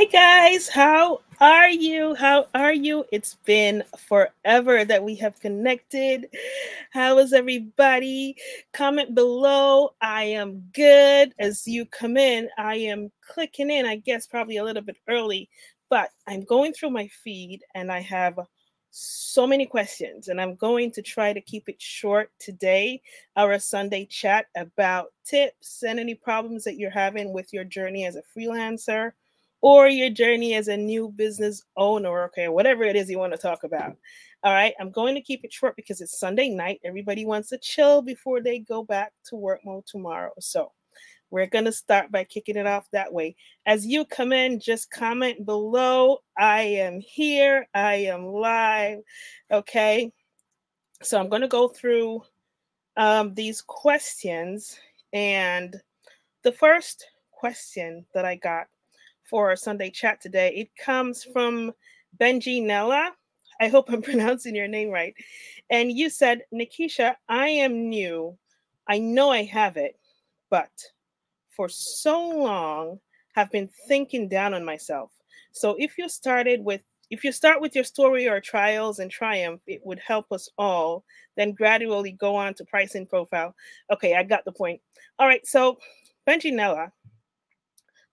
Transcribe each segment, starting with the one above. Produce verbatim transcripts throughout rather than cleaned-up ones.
Hi guys, how are you? How are you? It's been forever that we have connected. How is everybody? Comment below. I am good. As you come in, I am clicking in, I guess probably a little bit early, but I'm going through my feed and I have so many questions, and I'm going to try to keep it short today. Our Sunday chat about tips and any problems that you're having with your journey as a freelancer or your journey as a new business owner, okay, whatever it is you want to talk about. All right, I'm going to keep it short because it's Sunday night. Everybody wants to chill before they go back to work mode tomorrow. So we're going to start by kicking it off that way. As you come in, just comment below. I am here. I am live. Okay, so I'm going to go through um, these questions. And the first question that I got for our Sunday chat today, it comes from Benji Nella. I hope I'm pronouncing your name right. And you said, Nikisha, I am new. I know I have it, but for so long have been thinking down on myself. So if you started with, if you start with your story or trials and triumph, it would help us all. Then gradually go on to pricing profile. Okay, I got the point. All right, so Benji Nella,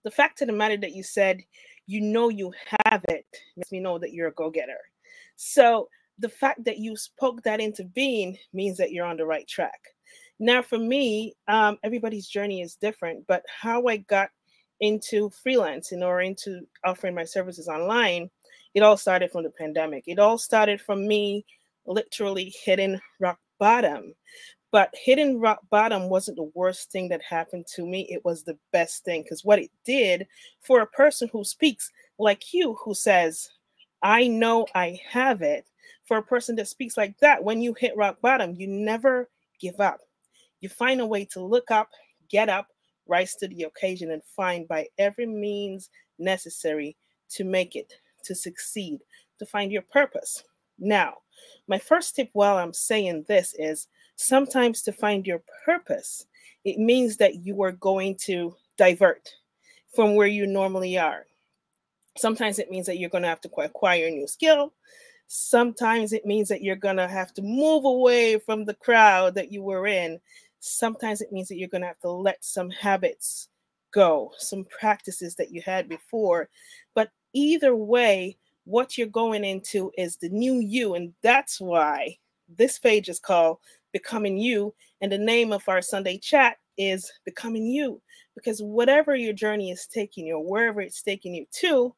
the fact of the matter that you said, you know you have it, makes me know that you're a go-getter. So the fact that you spoke that into being means that you're on the right track. Now for me, um, everybody's journey is different, but how I got into freelancing or into offering my services online, it all started from the pandemic. It all started from me literally hitting rock bottom. But hitting rock bottom wasn't the worst thing that happened to me. It was the best thing, because what it did for a person who speaks like you, who says, I know I have it, for a person that speaks like that, when you hit rock bottom, you never give up. You find a way to look up, get up, rise to the occasion, and find by every means necessary to make it, to succeed, to find your purpose. Now, my first tip while I'm saying this is, sometimes to find your purpose, it means that you are going to divert from where you normally are. Sometimes it means that you're going to have to acquire a new skill. Sometimes it means that you're going to have to move away from the crowd that you were in. Sometimes it means that you're going to have to let some habits go, some practices that you had before. But either way, what you're going into is the new you, and that's why this page is called Becoming You, and the name of our Sunday chat is Becoming You, because whatever your journey is taking you, wherever it's taking you to,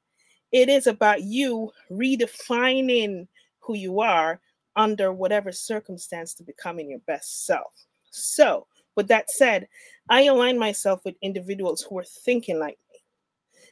it is about you redefining who you are under whatever circumstance to becoming your best self. So with that said, I align myself with individuals who are thinking like me,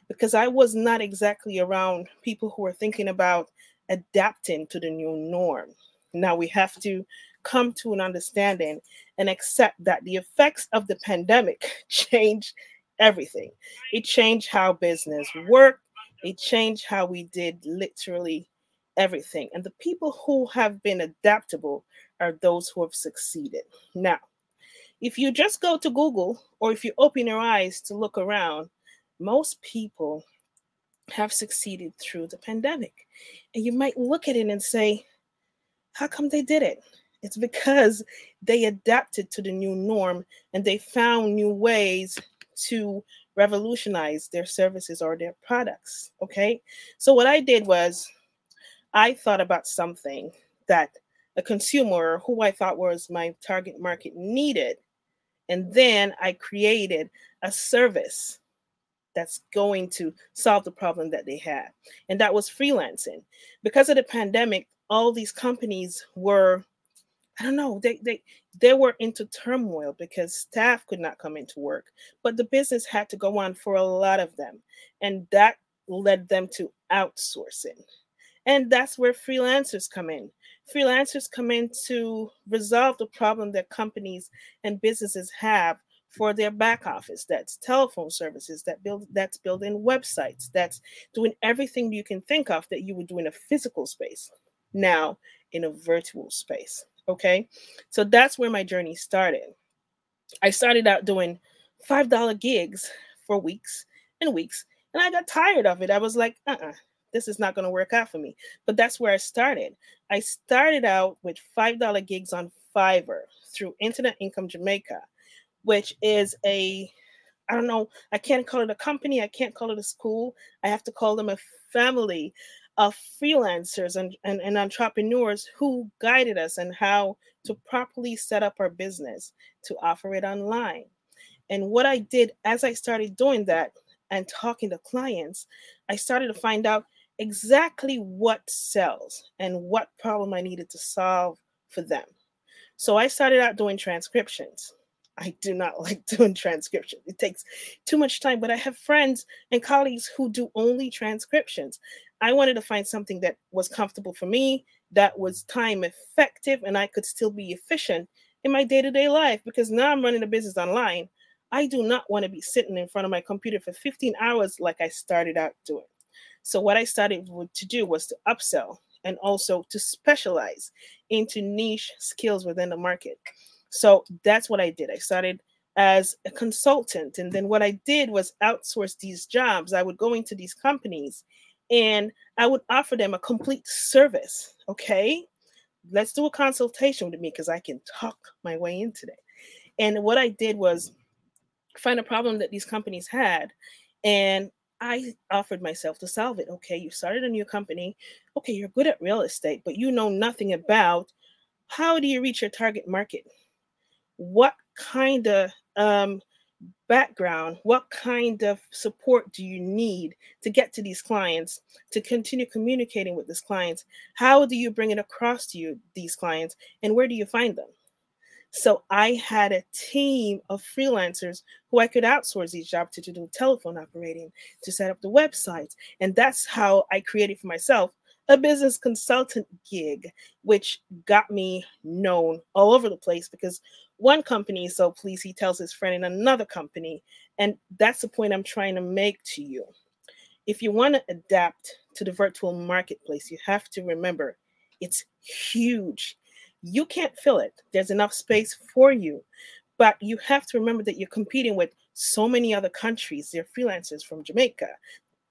because I was not exactly around people who are thinking about adapting to the new norm. Now we have to come to an understanding and accept that the effects of the pandemic changed everything. It changed how business worked. It changed how we did literally everything. And the people who have been adaptable are those who have succeeded. Now, if you just go to Google, or if you open your eyes to look around, most people have succeeded through the pandemic. And you might look at it and say, how come they did it? It's because they adapted to the new norm and they found new ways to revolutionize their services or their products, okay? So what I did was I thought about something that a consumer who I thought was my target market needed, and then I created a service that's going to solve the problem that they had, and that was freelancing. Because of the pandemic, all these companies were, I don't know, they, they they were into turmoil because staff could not come into work, but the business had to go on for a lot of them. And that led them to outsourcing. And that's where freelancers come in. Freelancers come in to resolve the problem that companies and businesses have for their back office. That's telephone services, that build, that's building websites, that's doing everything you can think of that you would do in a physical space, now in a virtual space. Okay, so that's where my journey started. I started out doing five dollar gigs for weeks and weeks, And I got tired of it. I was like, uh-uh, this is not going to work out for me. But that's where I started. I started out with five dollar gigs on Fiverr through Internet Income Jamaica, which is a, I don't know, I can't call it a company. I can't call it a school. I have to call them a family of freelancers and, and, and entrepreneurs who guided us on how to properly set up our business to offer it online. And what I did as I started doing that and talking to clients, I started to find out exactly what sells and what problem I needed to solve for them. So I started out doing transcriptions. I do not like doing transcriptions. It takes too much time, but I have friends and colleagues who do only transcriptions. I wanted to find something that was comfortable for me, that was time effective, and I could still be efficient in my day-to-day life, because now I'm running a business online. I do not want to be sitting in front of my computer for fifteen hours like I started out doing. So what I started to do was to upsell and also to specialize into niche skills within the market. So that's what I did. I started as a consultant, and then what I did was outsource these jobs. I would go into these companies and I would offer them a complete service. Okay, let's do a consultation with me because I can talk my way into that. And what I did was find a problem that these companies had, and I offered myself to solve it. Okay, you started a new company. Okay, you're good at real estate, but you know nothing about how do you reach your target market? What kind of um, background, what kind of support do you need to get to these clients, to continue communicating with these clients? How do you bring it across to you, these clients, and where do you find them? So I had a team of freelancers who I could outsource these jobs to, to do telephone operating, to set up the websites. And that's how I created for myself a business consultant gig, which got me known all over the place because one company is so pleased he tells his friend in another company. And that's the point I'm trying to make to you. If you want to adapt to the virtual marketplace, you have to remember it's huge. You can't fill it. There's enough space for you. But you have to remember that you're competing with so many other countries. They're freelancers from Jamaica,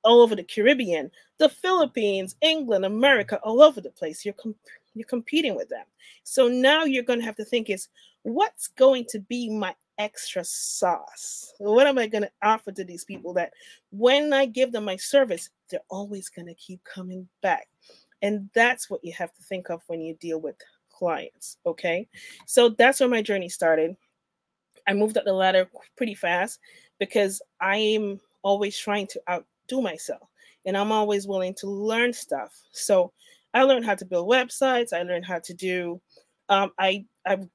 all over the Caribbean, the Philippines, England, America, all over the place. You're com- you're competing with them. So now you're going to have to think is, what's going to be my extra sauce? What am I going to offer to these people that when I give them my service, they're always going to keep coming back? And that's what you have to think of when you deal with clients, okay? So that's where my journey started. I moved up the ladder pretty fast because I am always trying to out do myself. And I'm always willing to learn stuff. So I learned how to build websites. I learned how to do, um, I, I'm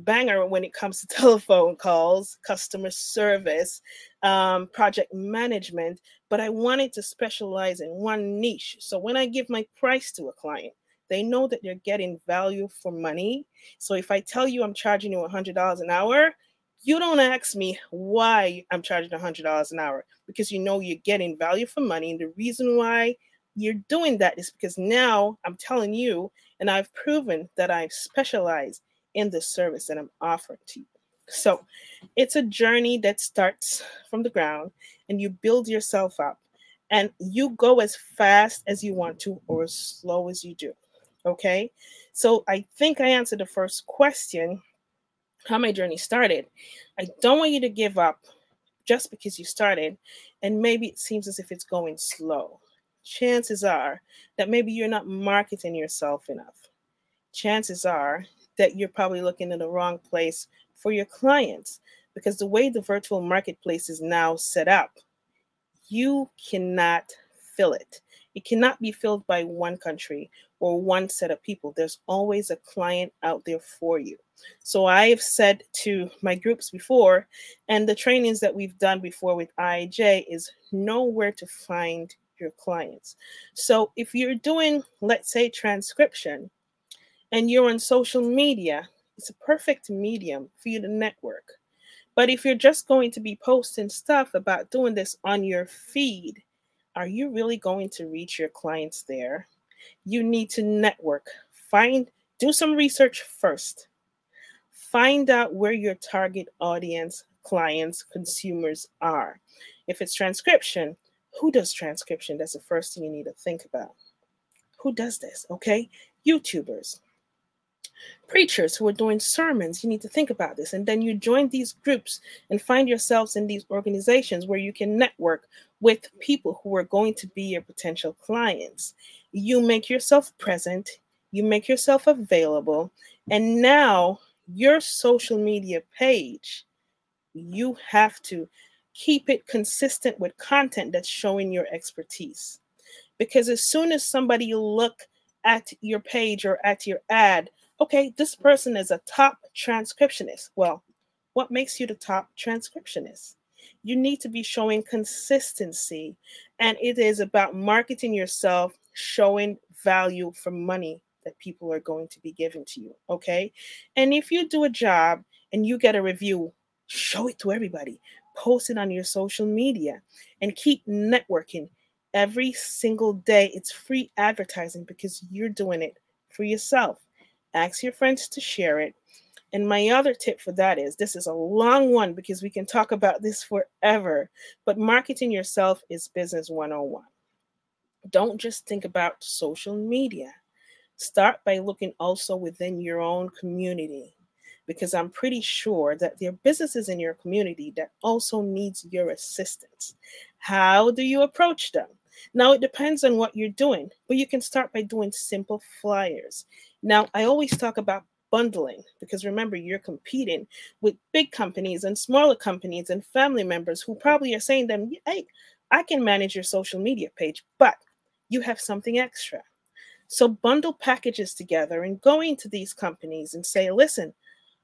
banger when it comes to telephone calls, customer service, um, project management, but I wanted to specialize in one niche. So when I give my price to a client, they know that they're getting value for money. So if I tell you I'm charging you one hundred dollars an hour, you don't ask me why I'm charging one hundred dollars an hour, because you know you're getting value for money. And the reason why you're doing that is because now I'm telling you, and I've proven that I've specialized in the service that I'm offering to you. So it's a journey that starts from the ground and you build yourself up and you go as fast as you want to or as slow as you do. Okay. So I think I answered the first question, how my journey started. I don't want you to give up just because you started and maybe it seems as if it's going slow. Chances are that maybe you're not marketing yourself enough. Chances are that you're probably looking in the wrong place for your clients, because the way the virtual marketplace is now set up, you cannot fill it. It cannot be filled by one country or one set of people. There's always a client out there for you. So I've said to my groups before, and the trainings that we've done before with I I J is know where to find your clients. So if you're doing, let's say, transcription and you're on social media, it's a perfect medium for you to network. But if you're just going to be posting stuff about doing this on your feed, are you really going to reach your clients there? You need to network. Find, do some research first. Find out where your target audience, clients, consumers are. If it's transcription, Who does transcription? That's the first thing you need to think about. Who does this? Okay, YouTubers, preachers who are doing sermons. You need to think about this. And then you join these groups and find yourselves in these organizations where you can network with people who are going to be your potential clients. You make yourself present, you make yourself available, and now your social media page, you have to keep it consistent with content that's showing your expertise. Because as soon as somebody you look at your page or at your ad, okay, this person is a top transcriptionist. Well, what makes you the top transcriptionist? You need to be showing consistency, and it is about marketing yourself, showing value for money that people are going to be giving to you, okay? And if you do a job and you get a review, show it to everybody. Post it on your social media and keep networking every single day. It's free advertising because you're doing it for yourself. Ask your friends to share it. And my other tip for that is, this is a long one because we can talk about this forever, but marketing yourself is business one oh one. Don't just think about social media. Start by looking also within your own community, because I'm pretty sure that there are businesses in your community that also needs your assistance. How do you approach them? Now, it depends on what you're doing, but you can start by doing simple flyers. Now, I always talk about bundling, because remember, you're competing with big companies and smaller companies and family members who probably are saying to them, hey, I can manage your social media page, but you have something extra. So bundle packages together and go into these companies and say, listen,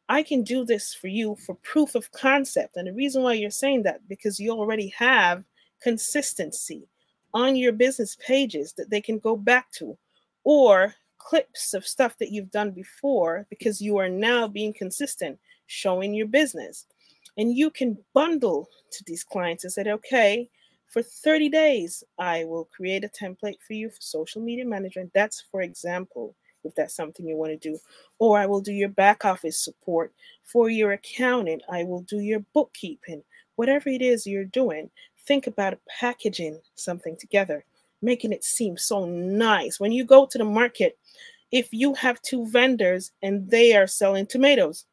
I can do this for you for proof of concept. And the reason why you're saying that, because you already have consistency on your business pages that they can go back to, or clips of stuff that you've done before, because you are now being consistent, showing your business. And you can bundle to these clients and say, okay, for thirty days, I will create a template for you for social media management. That's, for example, if that's something you want to do. Or I will do your back office support for your accounting. I will do your bookkeeping. Whatever it is you're doing, think about packaging something together, making it seem so nice. When you go to the market, if you have two vendors and they are selling tomatoes,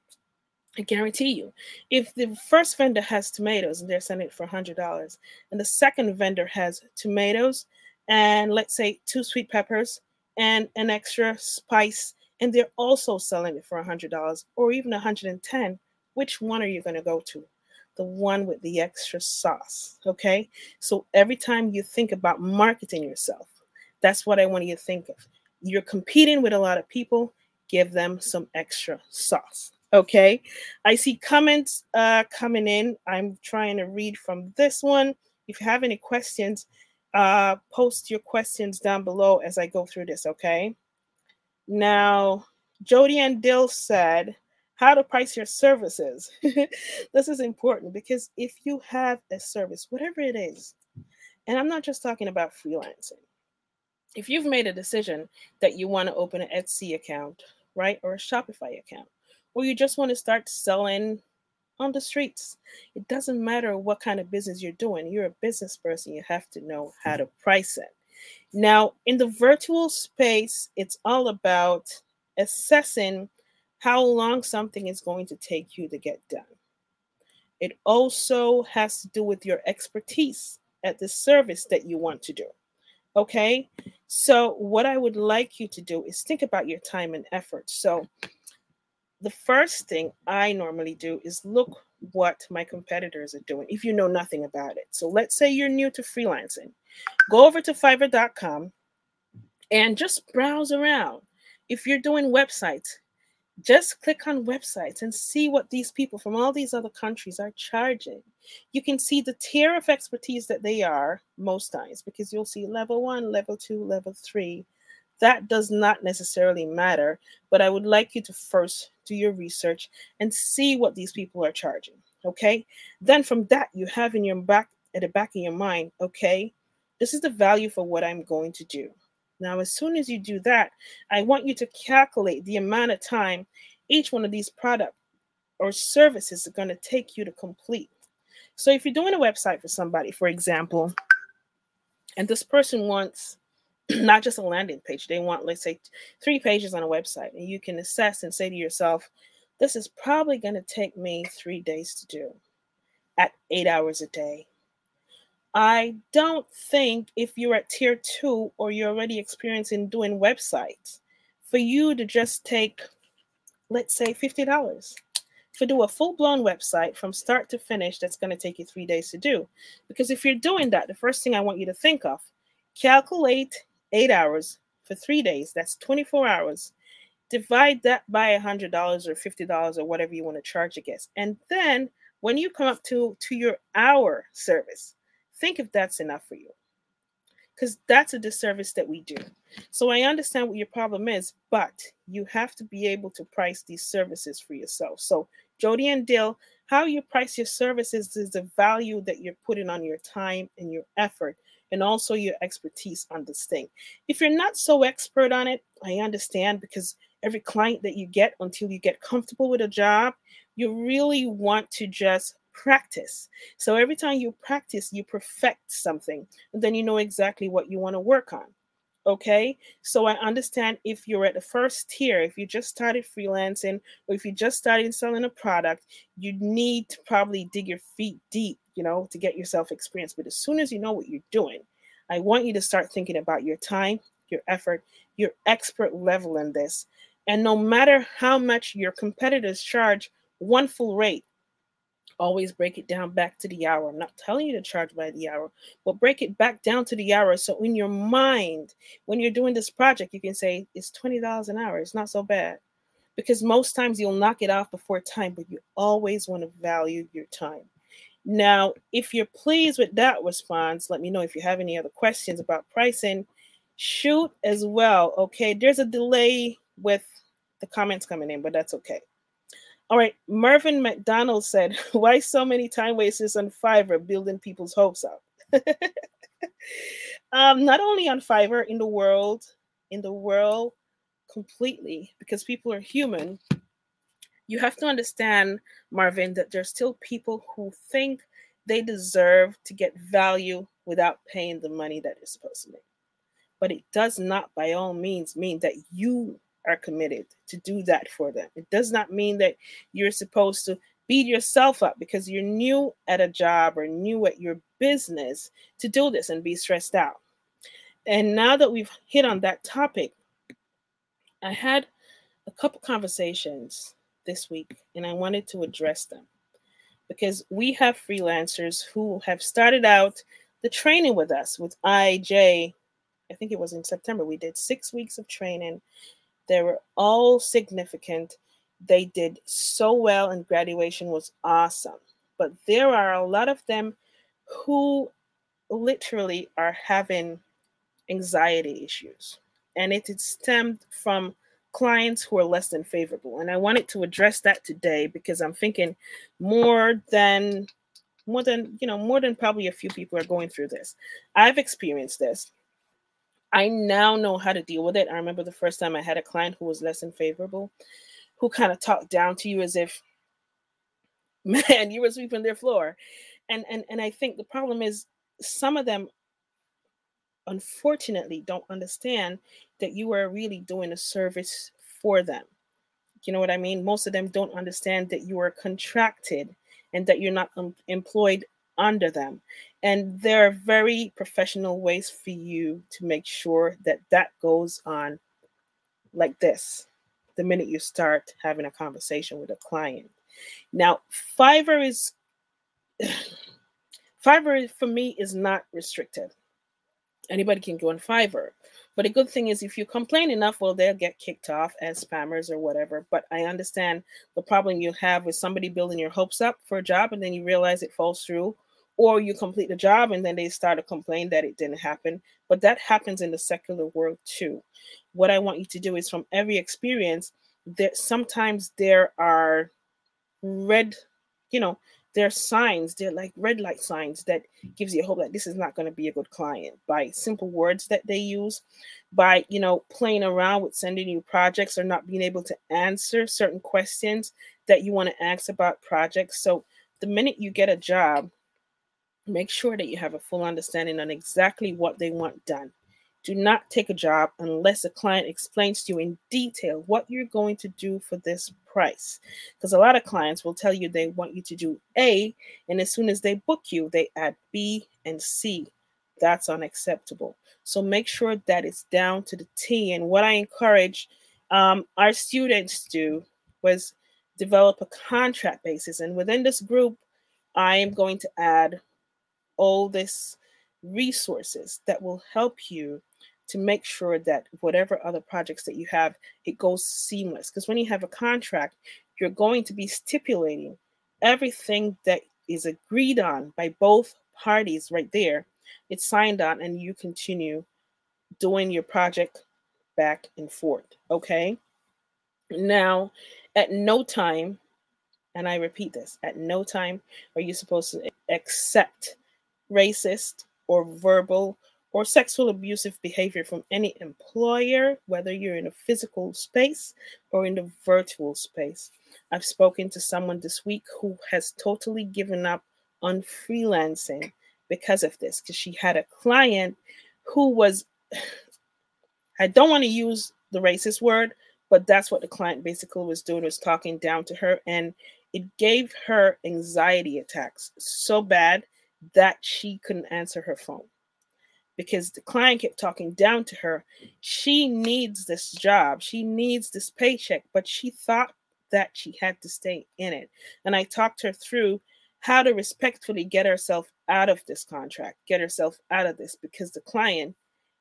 I guarantee you, if the first vendor has tomatoes and they're selling it for one hundred dollars, and the second vendor has tomatoes and, let's say, two sweet peppers, and an extra spice, and they're also selling it for one hundred dollars or even one hundred ten dollars, which one are you going to go to? The one with the extra sauce, okay? So every time you think about marketing yourself, that's what I want you to think of. You're competing with a lot of people. Give them some extra sauce, okay? I see comments uh, coming in. I'm trying to read from this one. If you have any questions, Uh, post your questions down below as I go through this, okay? Now, Jody and Dill said, how to price your services. This is important, because if you have a service, whatever it is, and I'm not just talking about freelancing. If you've made a decision that you want to open an Etsy account, right, or a Shopify account, or you just want to start selling on the streets. It doesn't matter what kind of business you're doing. You're a business person. You have to know how to price it. Now, in the virtual space, it's all about assessing how long something is going to take you to get done. It also has to do with your expertise at the service that you want to do. Okay? So what I would like you to do is think about your time and effort. So the first thing I normally do is look what my competitors are doing, if you know nothing about it. So let's say you're new to freelancing. Go over to Fiverr dot com and just browse around. If you're doing websites, just click on websites and see what these people from all these other countries are charging. You can see the tier of expertise that they are most times, because you'll see level one, level two, level three. That does not necessarily matter, but I would like you to first do your research and see what these people are charging, okay? Then from that, you have in your back, at the back of your mind, okay, this is the value for what I'm going to do. Now, as soon as you do that, I want you to calculate the amount of time each one of these products or services are going to take you to complete. So if you're doing a website for somebody, for example, And this person wants not just a landing page. They want, let's say, three pages on a website. And you can assess and say to yourself, this is probably going to take me three days to do at eight hours a day. I don't think if you're at tier two or you're already experiencing doing websites, for you to just take, let's say, fifty dollars for do a full-blown website from start to finish, that's going to take you three days to do. Because if you're doing that, the first thing I want you to think of, calculate eight hours for three days. That's twenty-four hours. Divide that by one hundred dollars or fifty dollars or whatever you want to charge against. And then when you come up to, to your hour service, think if that's enough for you, because that's a disservice that we do. So I understand what your problem is, but you have to be able to price these services for yourself. So Jody and Dill, how you price your services is the value that you're putting on your time and your effort and also your expertise on this thing. If you're not so expert on it, I understand, because every client that you get, until you get comfortable with a job, you really want to just practice. So every time you practice, you perfect something, and then you know exactly what you want to work on. Okay, so I understand if you're at the first tier, if you just started freelancing, or if you just started selling a product, you need to probably dig your feet deep, you know, to get yourself experience. But as soon as you know what you're doing, I want you to start thinking about your time, your effort, your expert level in this. And no matter how much your competitors charge one full rate, always break it down back to the hour. I'm not telling you to charge by the hour, but break it back down to the hour. So in your mind, when you're doing this project, you can say it's twenty dollars an hour. It's not so bad, because most times you'll knock it off before time, but you always want to value your time. Now, if you're pleased with that response, let me know if you have any other questions about pricing. Shoot as well. Okay, there's a delay with the comments coming in, but that's okay. All right, Mervin McDonald said, why so many time wasters on Fiverr building people's hopes up? um, not only on Fiverr, in the world, in the world completely, because people are human. You have to understand, Marvin, that there's still people who think they deserve to get value without paying the money that they're supposed to make. But it does not by all means mean that you are committed to do that for them. It does not mean that you're supposed to beat yourself up because you're new at a job or new at your business to do this and be stressed out. And now that we've hit on that topic, I had a couple conversations this week and I wanted to address them, because we have freelancers who have started out the training with us with I J. I think it was in September. We did six weeks of training. They were all significant. They did so well, and graduation was awesome. But there are a lot of them who literally are having anxiety issues. And it stemmed from clients who are less than favorable. And I wanted to address that today, because I'm thinking more than, more than, you know, more than probably a few people are going through this. I've experienced this. I now know how to deal with it. I remember the first time I had a client who was less than favorable, who kind of talked down to you as if, man, you were sweeping their floor. And, and, and I think the problem is some of them, unfortunately, don't understand that you are really doing a service for them. You know what I mean? Most of them don't understand that you are contracted and that you're not um, employed under them. And there are very professional ways for you to make sure that that goes on like this the minute you start having a conversation with a client. Now, Fiverr is, Fiverr for me is not restricted. Anybody can go on Fiverr. But a good thing is if you complain enough, well, they'll get kicked off as spammers or whatever. But I understand the problem you have with somebody building your hopes up for a job and then you realize it falls through. Or you complete the job and then they start to complain that it didn't happen. But that happens in the secular world too. What I want you to do is, from every experience, that sometimes there are red, you know, there are signs, they're like red light signs that gives you hope that this is not going to be a good client, by simple words that they use, by, you know, playing around with sending you projects or not being able to answer certain questions that you want to ask about projects. So the minute you get a job, Make sure that you have a full understanding on exactly what they want done. Do not take a job unless a client explains to you in detail what you're going to do for this price. Because a lot of clients will tell you they want you to do A, and as soon as they book you, they add B and C. That's unacceptable. So make sure that it's down to the T. And what I encourage um, our students to do was develop a contract basis. And within this group, I am going to add all these resources that will help you to make sure that whatever other projects that you have, it goes seamless. Because when you have a contract, you're going to be stipulating everything that is agreed on by both parties right there. It's signed on and you continue doing your project back and forth, okay? Now, at no time, and I repeat this, at no time are you supposed to accept racist or verbal or sexual abusive behavior from any employer, whether you're in a physical space or in the virtual space. I've spoken to someone this week who has totally given up on freelancing because of this, because she had a client who was, I don't want to use the racist word, but that's what the client basically was doing, was talking down to her, and it gave her anxiety attacks so bad that she couldn't answer her phone because the client kept talking down to her. She needs this job. She needs this paycheck, but she thought that she had to stay in it. And I talked her through how to respectfully get herself out of this contract, get herself out of this, because the client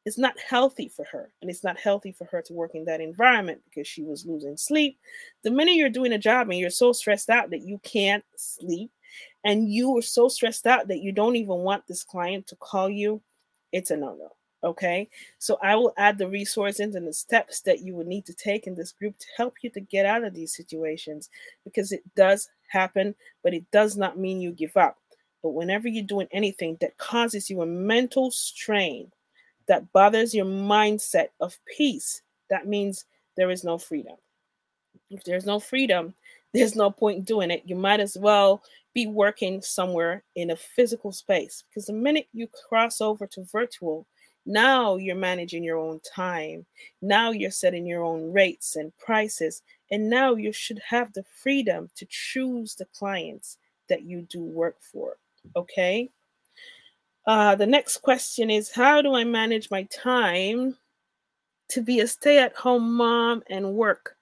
is not healthy for her. And it's not healthy for her to work in that environment because she was losing sleep. The minute you're doing a job and you're so stressed out that you can't sleep, and you are so stressed out that you don't even want this client to call you, it's a no-no, okay? So I will add the resources and the steps that you would need to take in this group to help you to get out of these situations, because it does happen, but it does not mean you give up. But whenever you're doing anything that causes you a mental strain, that bothers your mindset of peace, that means there is no freedom. If there's no freedom, there's no point doing it. You might as well be working somewhere in a physical space, because the minute you cross over to virtual, now you're managing your own time. Now you're setting your own rates and prices. And now you should have the freedom to choose the clients that you do work for, okay? Uh, the next question is, how do I manage my time to be a stay-at-home mom and work?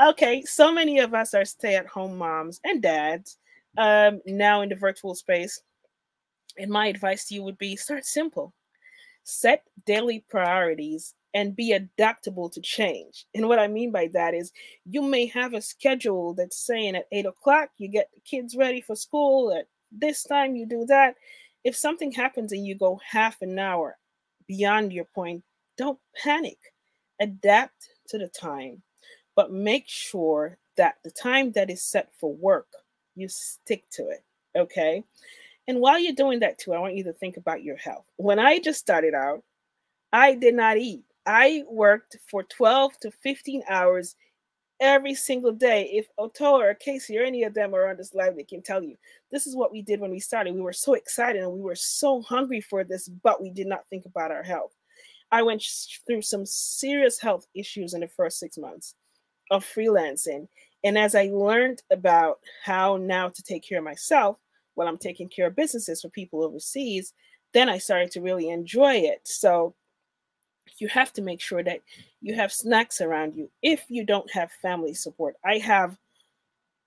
Okay, so many of us are stay-at-home moms and dads um, now in the virtual space. And my advice to you would be, start simple. Set daily priorities and be adaptable to change. And what I mean by that is, you may have a schedule that's saying at eight o'clock, you get the kids ready for school. At this time, you do that. If something happens and you go half an hour beyond your point, don't panic. Adapt to the time. But make sure that the time that is set for work, you stick to it, okay? And while you're doing that too, I want you to think about your health. When I just started out, I did not eat. I worked for twelve to fifteen hours every single day. If Oto or Casey or any of them are on this live, they can tell you. This is what we did when we started. We were so excited and we were so hungry for this, but we did not think about our health. I went through some serious health issues in the first six months of freelancing. And as I learned about how now to take care of myself while I'm taking care of businesses for people overseas, then I started to really enjoy it. So you have to make sure that you have snacks around you. If you don't have family support, I have,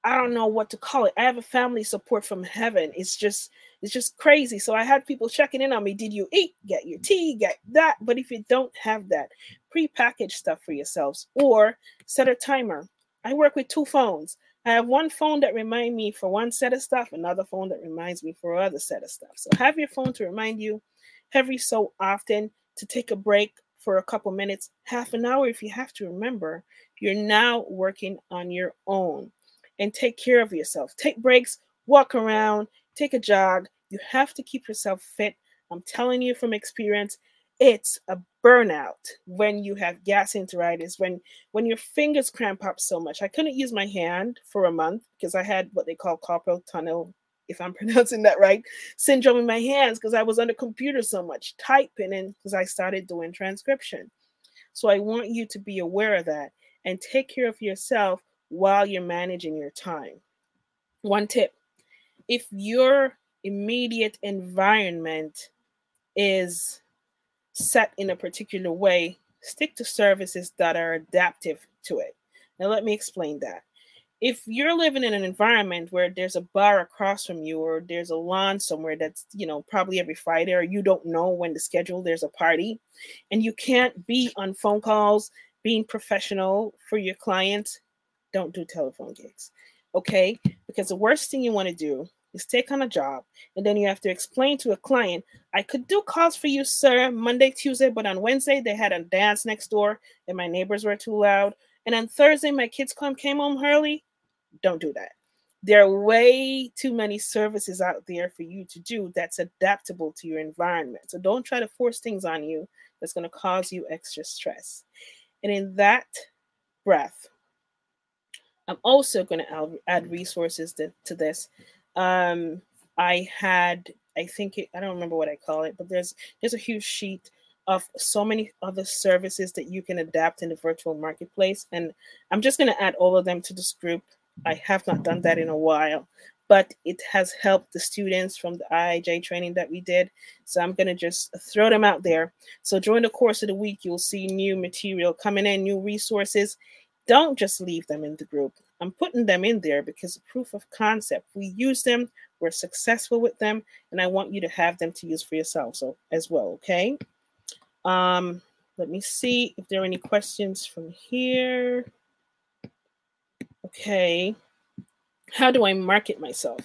I don't know what to call it. I have a family support from heaven. It's just, it's just crazy. So I had people checking in on me. Did you eat? Get your tea, get that. But if you don't have that, prepackaged stuff for yourselves or set a timer. I work with two phones. I have one phone that reminds me for one set of stuff, another phone that reminds me for another set of stuff. So have your phone to remind you every so often to take a break for a couple minutes, half an hour if you have to. Remember, you're now working on your own. And take care of yourself. Take breaks, walk around, take a jog. You have to keep yourself fit. I'm telling you from experience, it's a burnout when you have gastroenteritis, when when your fingers cramp up so much. I couldn't use my hand for a month because I had what they call carpal tunnel if I'm pronouncing that right, syndrome in my hands because I was on the computer so much typing and because I started doing transcription. So I want you to be aware of that and take care of yourself while you're managing your time. One tip, if your immediate environment is set in a particular way, stick to services that are adaptive to it. Now, let me explain that. If you're living in an environment where there's a bar across from you or there's a lawn somewhere that's, you know, probably every Friday, or you don't know when to schedule, there's a party, and you can't be on phone calls being professional for your clients, don't do telephone gigs, okay? Because the worst thing you want to do is take on a job, and then you have to explain to a client, I could do calls for you, sir, Monday, Tuesday, but on Wednesday, they had a dance next door, and my neighbors were too loud. And on Thursday, my kids come came home early. Don't do that. There are way too many services out there for you to do that's adaptable to your environment. So don't try to force things on you that's going to cause you extra stress. And in that breath, I'm also going to add resources to, to this. Um, I had, I think, it, I don't remember what I call it, but there's there's a huge sheet of so many other services that you can adapt in the virtual marketplace. And I'm just going to add all of them to this group. I have not done that in a while, but it has helped the students from the I I J training that we did. So I'm going to just throw them out there. So during the course of the week, you'll see new material coming in, new resources. Don't just leave them in the group. I'm putting them in there because proof of concept. We use them, we're successful with them, and I want you to have them to use for yourself so, as well, okay? Um, let me see if there are any questions from here. Okay. How do I market myself?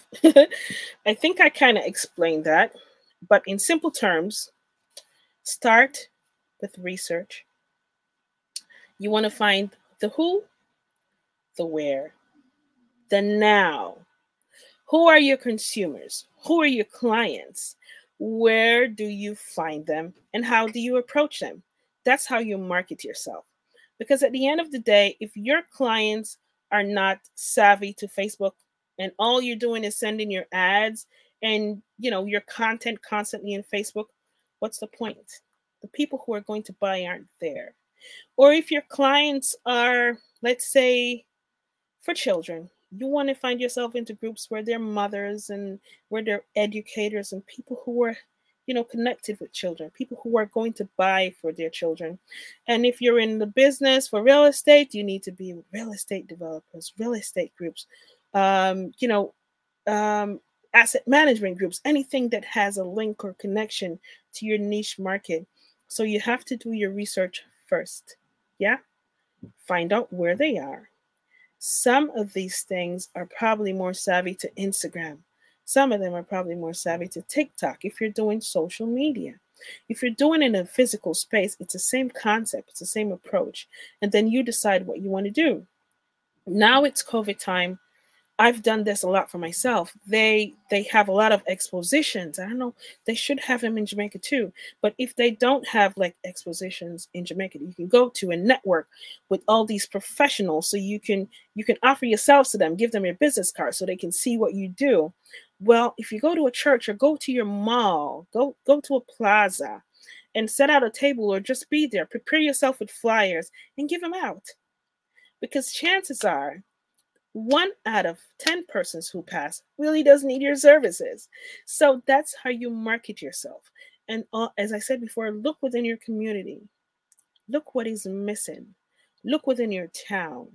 I think I kind of explained that, but in simple terms, start with research. You want to find the who, the where, the now. Who are your consumers? Who are your clients? Where do you find them, and how do you approach them? That's how you market yourself. Because at the end of the day, if your clients are not savvy to Facebook and all you're doing is sending your ads and, you know, your content constantly in Facebook, what's the point? The people who are going to buy aren't there. Or if your clients are, let's say, for children, you want to find yourself into groups where they're mothers and where they're educators and people who are, you know, connected with children, people who are going to buy for their children. And if you're in the business for real estate, you need to be real estate developers, real estate groups, um, you know, um, asset management groups, anything that has a link or connection to your niche market. So you have to do your research first. Yeah. Find out where they are. Some of these things are probably more savvy to Instagram. Some of them are probably more savvy to TikTok if you're doing social media. If you're doing it in a physical space, it's the same concept. It's the same approach. And then you decide what you want to do. Now it's COVID time. I've done this a lot for myself. They they have a lot of expositions. I don't know. They should have them in Jamaica too. But if they don't have like expositions in Jamaica, you can go to and network with all these professionals. So you can you can offer yourselves to them, give them your business card so they can see what you do. Well, if you go to a church or go to your mall, go go to a plaza and set out a table or just be there. Prepare yourself with flyers and give them out. Because chances are, one out of ten persons who pass really does need your services. So that's how you market yourself. And uh, as I said before, look within your community. Look what is missing. Look within your town.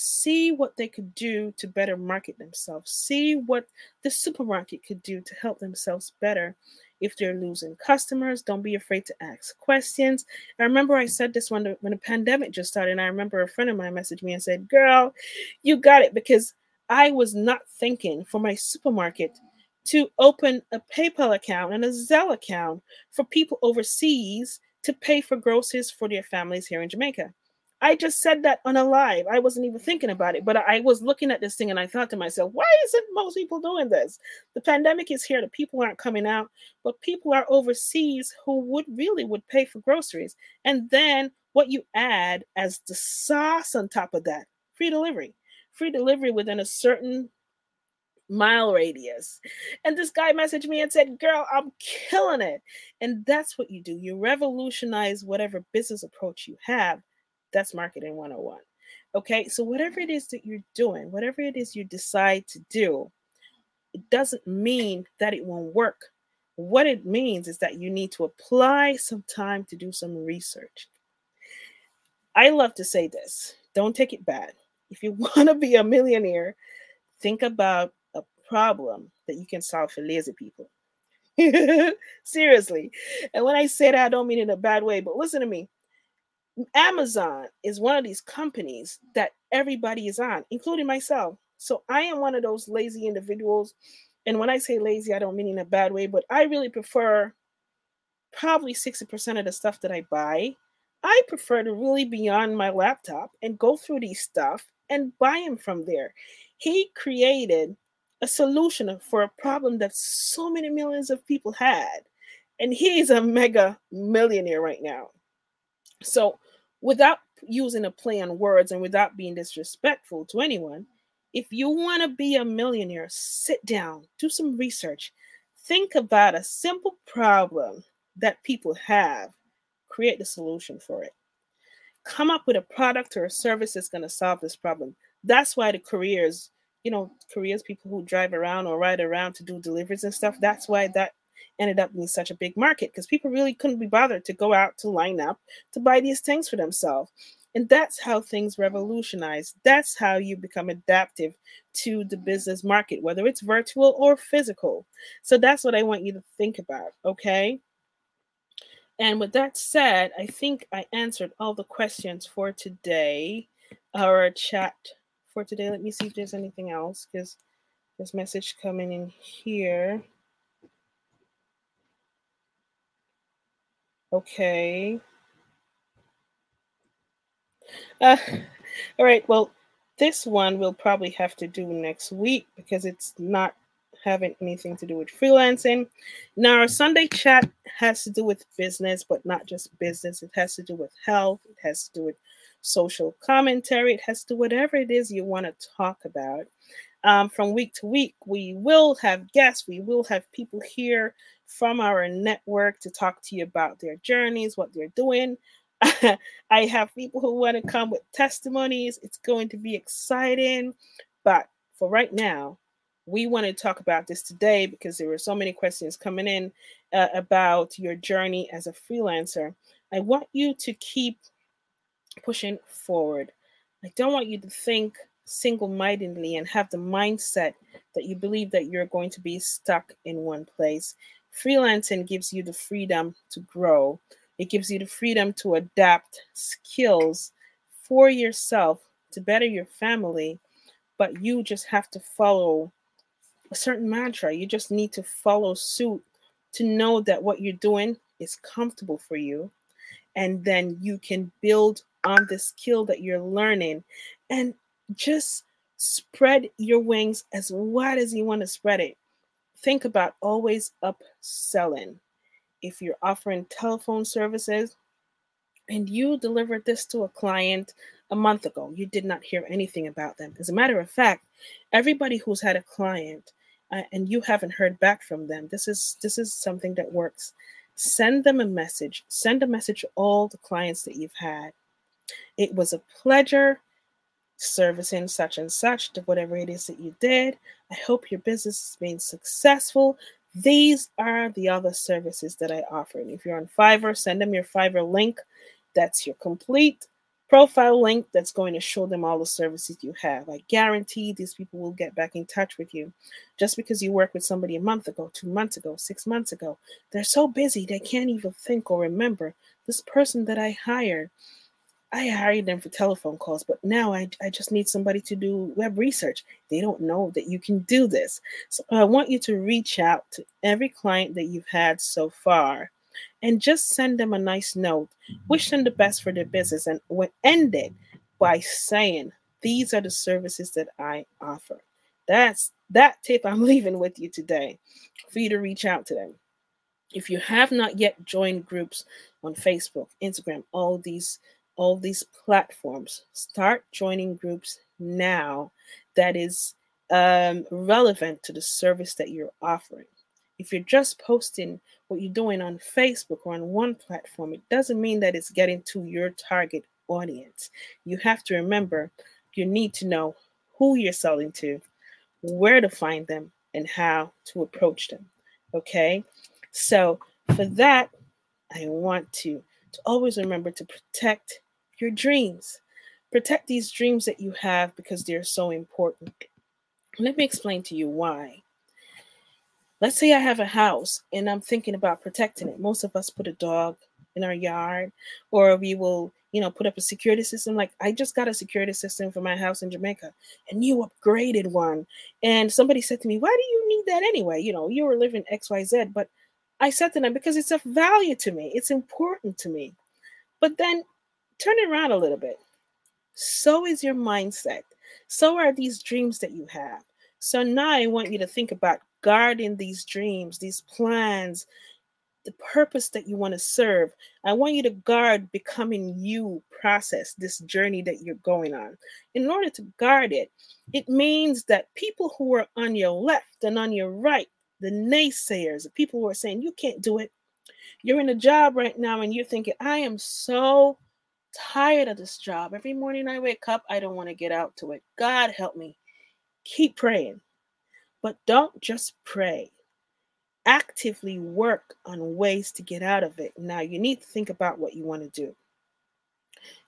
See what they could do to better market themselves. See what the supermarket could do to help themselves better. If they're losing customers, don't be afraid to ask questions. I remember I said this when the, when the pandemic just started, and I remember a friend of mine messaged me and said, girl, you got it, because I was not thinking for my supermarket to open a PayPal account and a Zelle account for people overseas to pay for groceries for their families here in Jamaica. I just said that on a live. I wasn't even thinking about it, but I was looking at this thing and I thought to myself, why isn't most people doing this? The pandemic is here. The people aren't coming out, but people are overseas who would really would pay for groceries. And then what you add as the sauce on top of that, free delivery, free delivery within a certain mile radius. And this guy messaged me and said, girl, I'm killing it. And that's what you do. You revolutionize whatever business approach you have. That's marketing one oh one. Okay, so whatever it is that you're doing, whatever it is you decide to do, it doesn't mean that it won't work. What it means is that you need to apply some time to do some research. I love to say this, don't take it bad. If you want to be a millionaire, think about a problem that you can solve for lazy people. Seriously. And when I say that, I don't mean in a bad way, but listen to me. Amazon is one of these companies that everybody is on, including myself. So I am one of those lazy individuals. And when I say lazy, I don't mean in a bad way, but I really prefer probably sixty percent of the stuff that I buy. I prefer to really be on my laptop and go through these stuff and buy them from there. He created a solution for a problem that so many millions of people had. And he's a mega millionaire right now. So without using a play on words and without being disrespectful to anyone, if you want to be a millionaire, sit down, do some research, think about a simple problem that people have, create the solution for it. Come up with a product or a service that's going to solve this problem. That's why the careers, you know, careers, people who drive around or ride around to do deliveries and stuff, that's why that ended up being such a big market, because people really couldn't be bothered to go out to line up to buy these things for themselves. And that's how things revolutionize. That's how you become adaptive to the business market, whether it's virtual or physical. So that's what I want you to think about, okay? And with that said, I think I answered all the questions for today, our chat for today. Let me see if there's anything else, because there's message coming in here. Okay. Uh, all right. Well, this one we'll probably have to do next week because it's not having anything to do with freelancing. Now, our Sunday chat has to do with business, but not just business. It has to do with health. It has to do with social commentary. It has to do whatever it is you want to talk about. Um, from week to week, we will have guests. We will have people here from our network to talk to you about their journeys, what they're doing. I have people who want to come with testimonies. It's going to be exciting. But for right now, we want to talk about this today because there were so many questions coming in uh, about your journey as a freelancer. I want you to keep pushing forward. I don't want you to think single-mindedly and have the mindset that you believe that you're going to be stuck in one place. Freelancing gives you the freedom to grow. It gives you the freedom to adapt skills for yourself to better your family, but you just have to follow a certain mantra. You just need to follow suit to know that what you're doing is comfortable for you. And then you can build on the skill that you're learning and just spread your wings as wide as you want to spread it. Think about always upselling. If you're offering telephone services and you delivered this to a client a month ago, you did not hear anything about them. As a matter of fact, everybody who's had a client uh, and you haven't heard back from them, this is, this is something that works. Send them a message. Send a message to all the clients that you've had. It was a pleasure servicing such and such, to whatever it is that you did. I hope your business has been successful. These are the other services that I offer. And if you're on Fiverr, send them your Fiverr link. That's your complete profile link that's going to show them all the services you have. I guarantee these people will get back in touch with you. Just because you worked with somebody a month ago, two months ago, six months ago, they're so busy they can't even think or remember. This person that I hired, I hired them for telephone calls, but now I, I just need somebody to do web research. They don't know that you can do this. So I want you to reach out to every client that you've had so far and just send them a nice note. Wish them the best for their business. And end it by saying, these are the services that I offer. That's that tip I'm leaving with you today for you to reach out to them. If you have not yet joined groups on Facebook, Instagram, all these all these platforms, start joining groups now. That is um, relevant to the service that you're offering. If you're just posting what you're doing on Facebook or on one platform, it doesn't mean that it's getting to your target audience. You have to remember, you need to know who you're selling to, where to find them, and how to approach them, okay? So for that, I want to, to always remember to protect your dreams. Protect these dreams that you have because they're so important. Let me explain to you why. Let's say I have a house and I'm thinking about protecting it. Most of us put a dog in our yard, or we will, you know, put up a security system. Like, I just got a security system for my house in Jamaica, a new upgraded one. And somebody said to me, why do you need that anyway? You know, you were living X Y Z. But I said to them, because it's of value to me. It's important to me. But then turn it around a little bit. So is your mindset. So are these dreams that you have. So now I want you to think about guarding these dreams, these plans, the purpose that you want to serve. I want you to guard becoming you process, this journey that you're going on. In order to guard it, it means that people who are on your left and on your right, the naysayers, the people who are saying, you can't do it. You're in a job right now and you're thinking, I am so tired of this job. Every morning I wake up, I don't want to get out to it. God help me. Keep praying. But don't just pray. Actively work on ways to get out of it. Now, you need to think about what you want to do.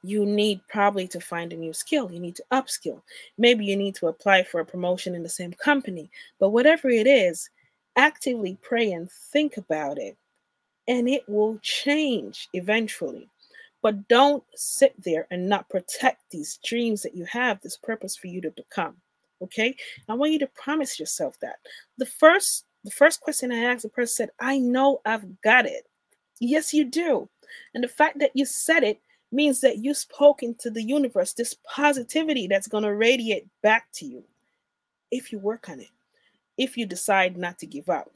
You need probably to find a new skill. You need to upskill. Maybe you need to apply for a promotion in the same company. But whatever it is, actively pray and think about it. And it will change eventually. But don't sit there and not protect these dreams that you have, this purpose for you to become. Okay, I want you to promise yourself that. The first the first question I asked, the person said, I know I've got it. Yes, you do. And the fact that you said it means that you spoke into the universe, this positivity that's going to radiate back to you if you work on it, if you decide not to give up.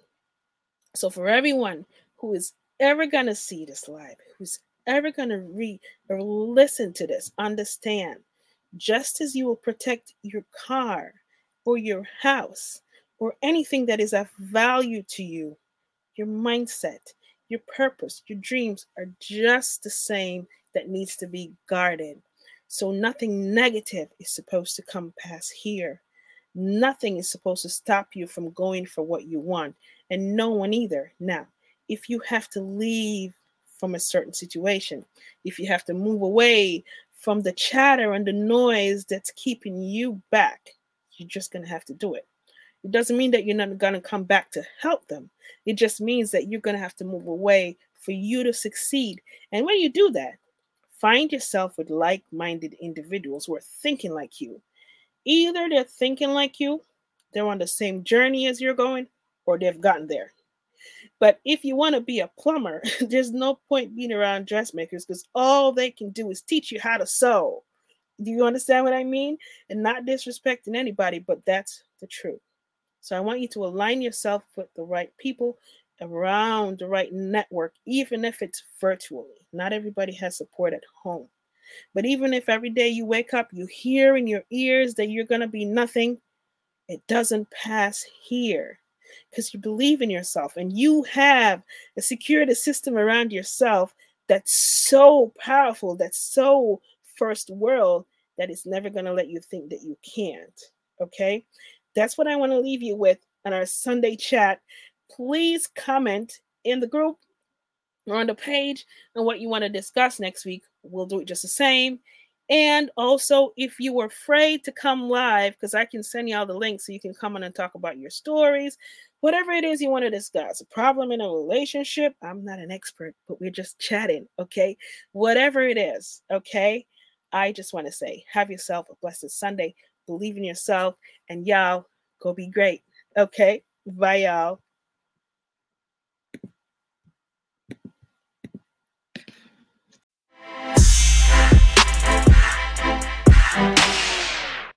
So for everyone who is ever going to see this live, who's ever going to read or listen to this, understand, just as you will protect your car or your house or anything that is of value to you, your mindset, your purpose, your dreams are just the same that needs to be guarded. So nothing negative is supposed to come past here. Nothing is supposed to stop you from going for what you want, and no one either. Now, if you have to leave from a certain situation, if you have to move away from the chatter and the noise that's keeping you back, you're just going to have to do it. It doesn't mean that you're not going to come back to help them. It just means that you're going to have to move away for you to succeed. And when you do that, find yourself with like-minded individuals who are thinking like you. Either they're thinking like you, they're on the same journey as you're going, or they've gotten there. But if you want to be a plumber, there's no point being around dressmakers because all they can do is teach you how to sew. Do you understand what I mean? And not disrespecting anybody, but that's the truth. So I want you to align yourself with the right people around the right network, even if it's virtually. Not everybody has support at home. But even if every day you wake up, you hear in your ears that you're going to be nothing, it doesn't pass here. Because you believe in yourself and you have a security system around yourself that's so powerful, that's so first world, that it's never going to let you think that you can't. Okay, that's what I want to leave you with on our Sunday chat. Please comment in the group or on the page on what you want to discuss next week. We'll do it just the same. And also, if you were afraid to come live, because I can send you all the links so you can come on and talk about your stories, whatever it is you want to discuss, a problem in a relationship. I'm not an expert, but we're just chatting, okay? Whatever it is, okay? I just want to say, have yourself a blessed Sunday. Believe in yourself, and y'all, go be great, okay? Bye, y'all.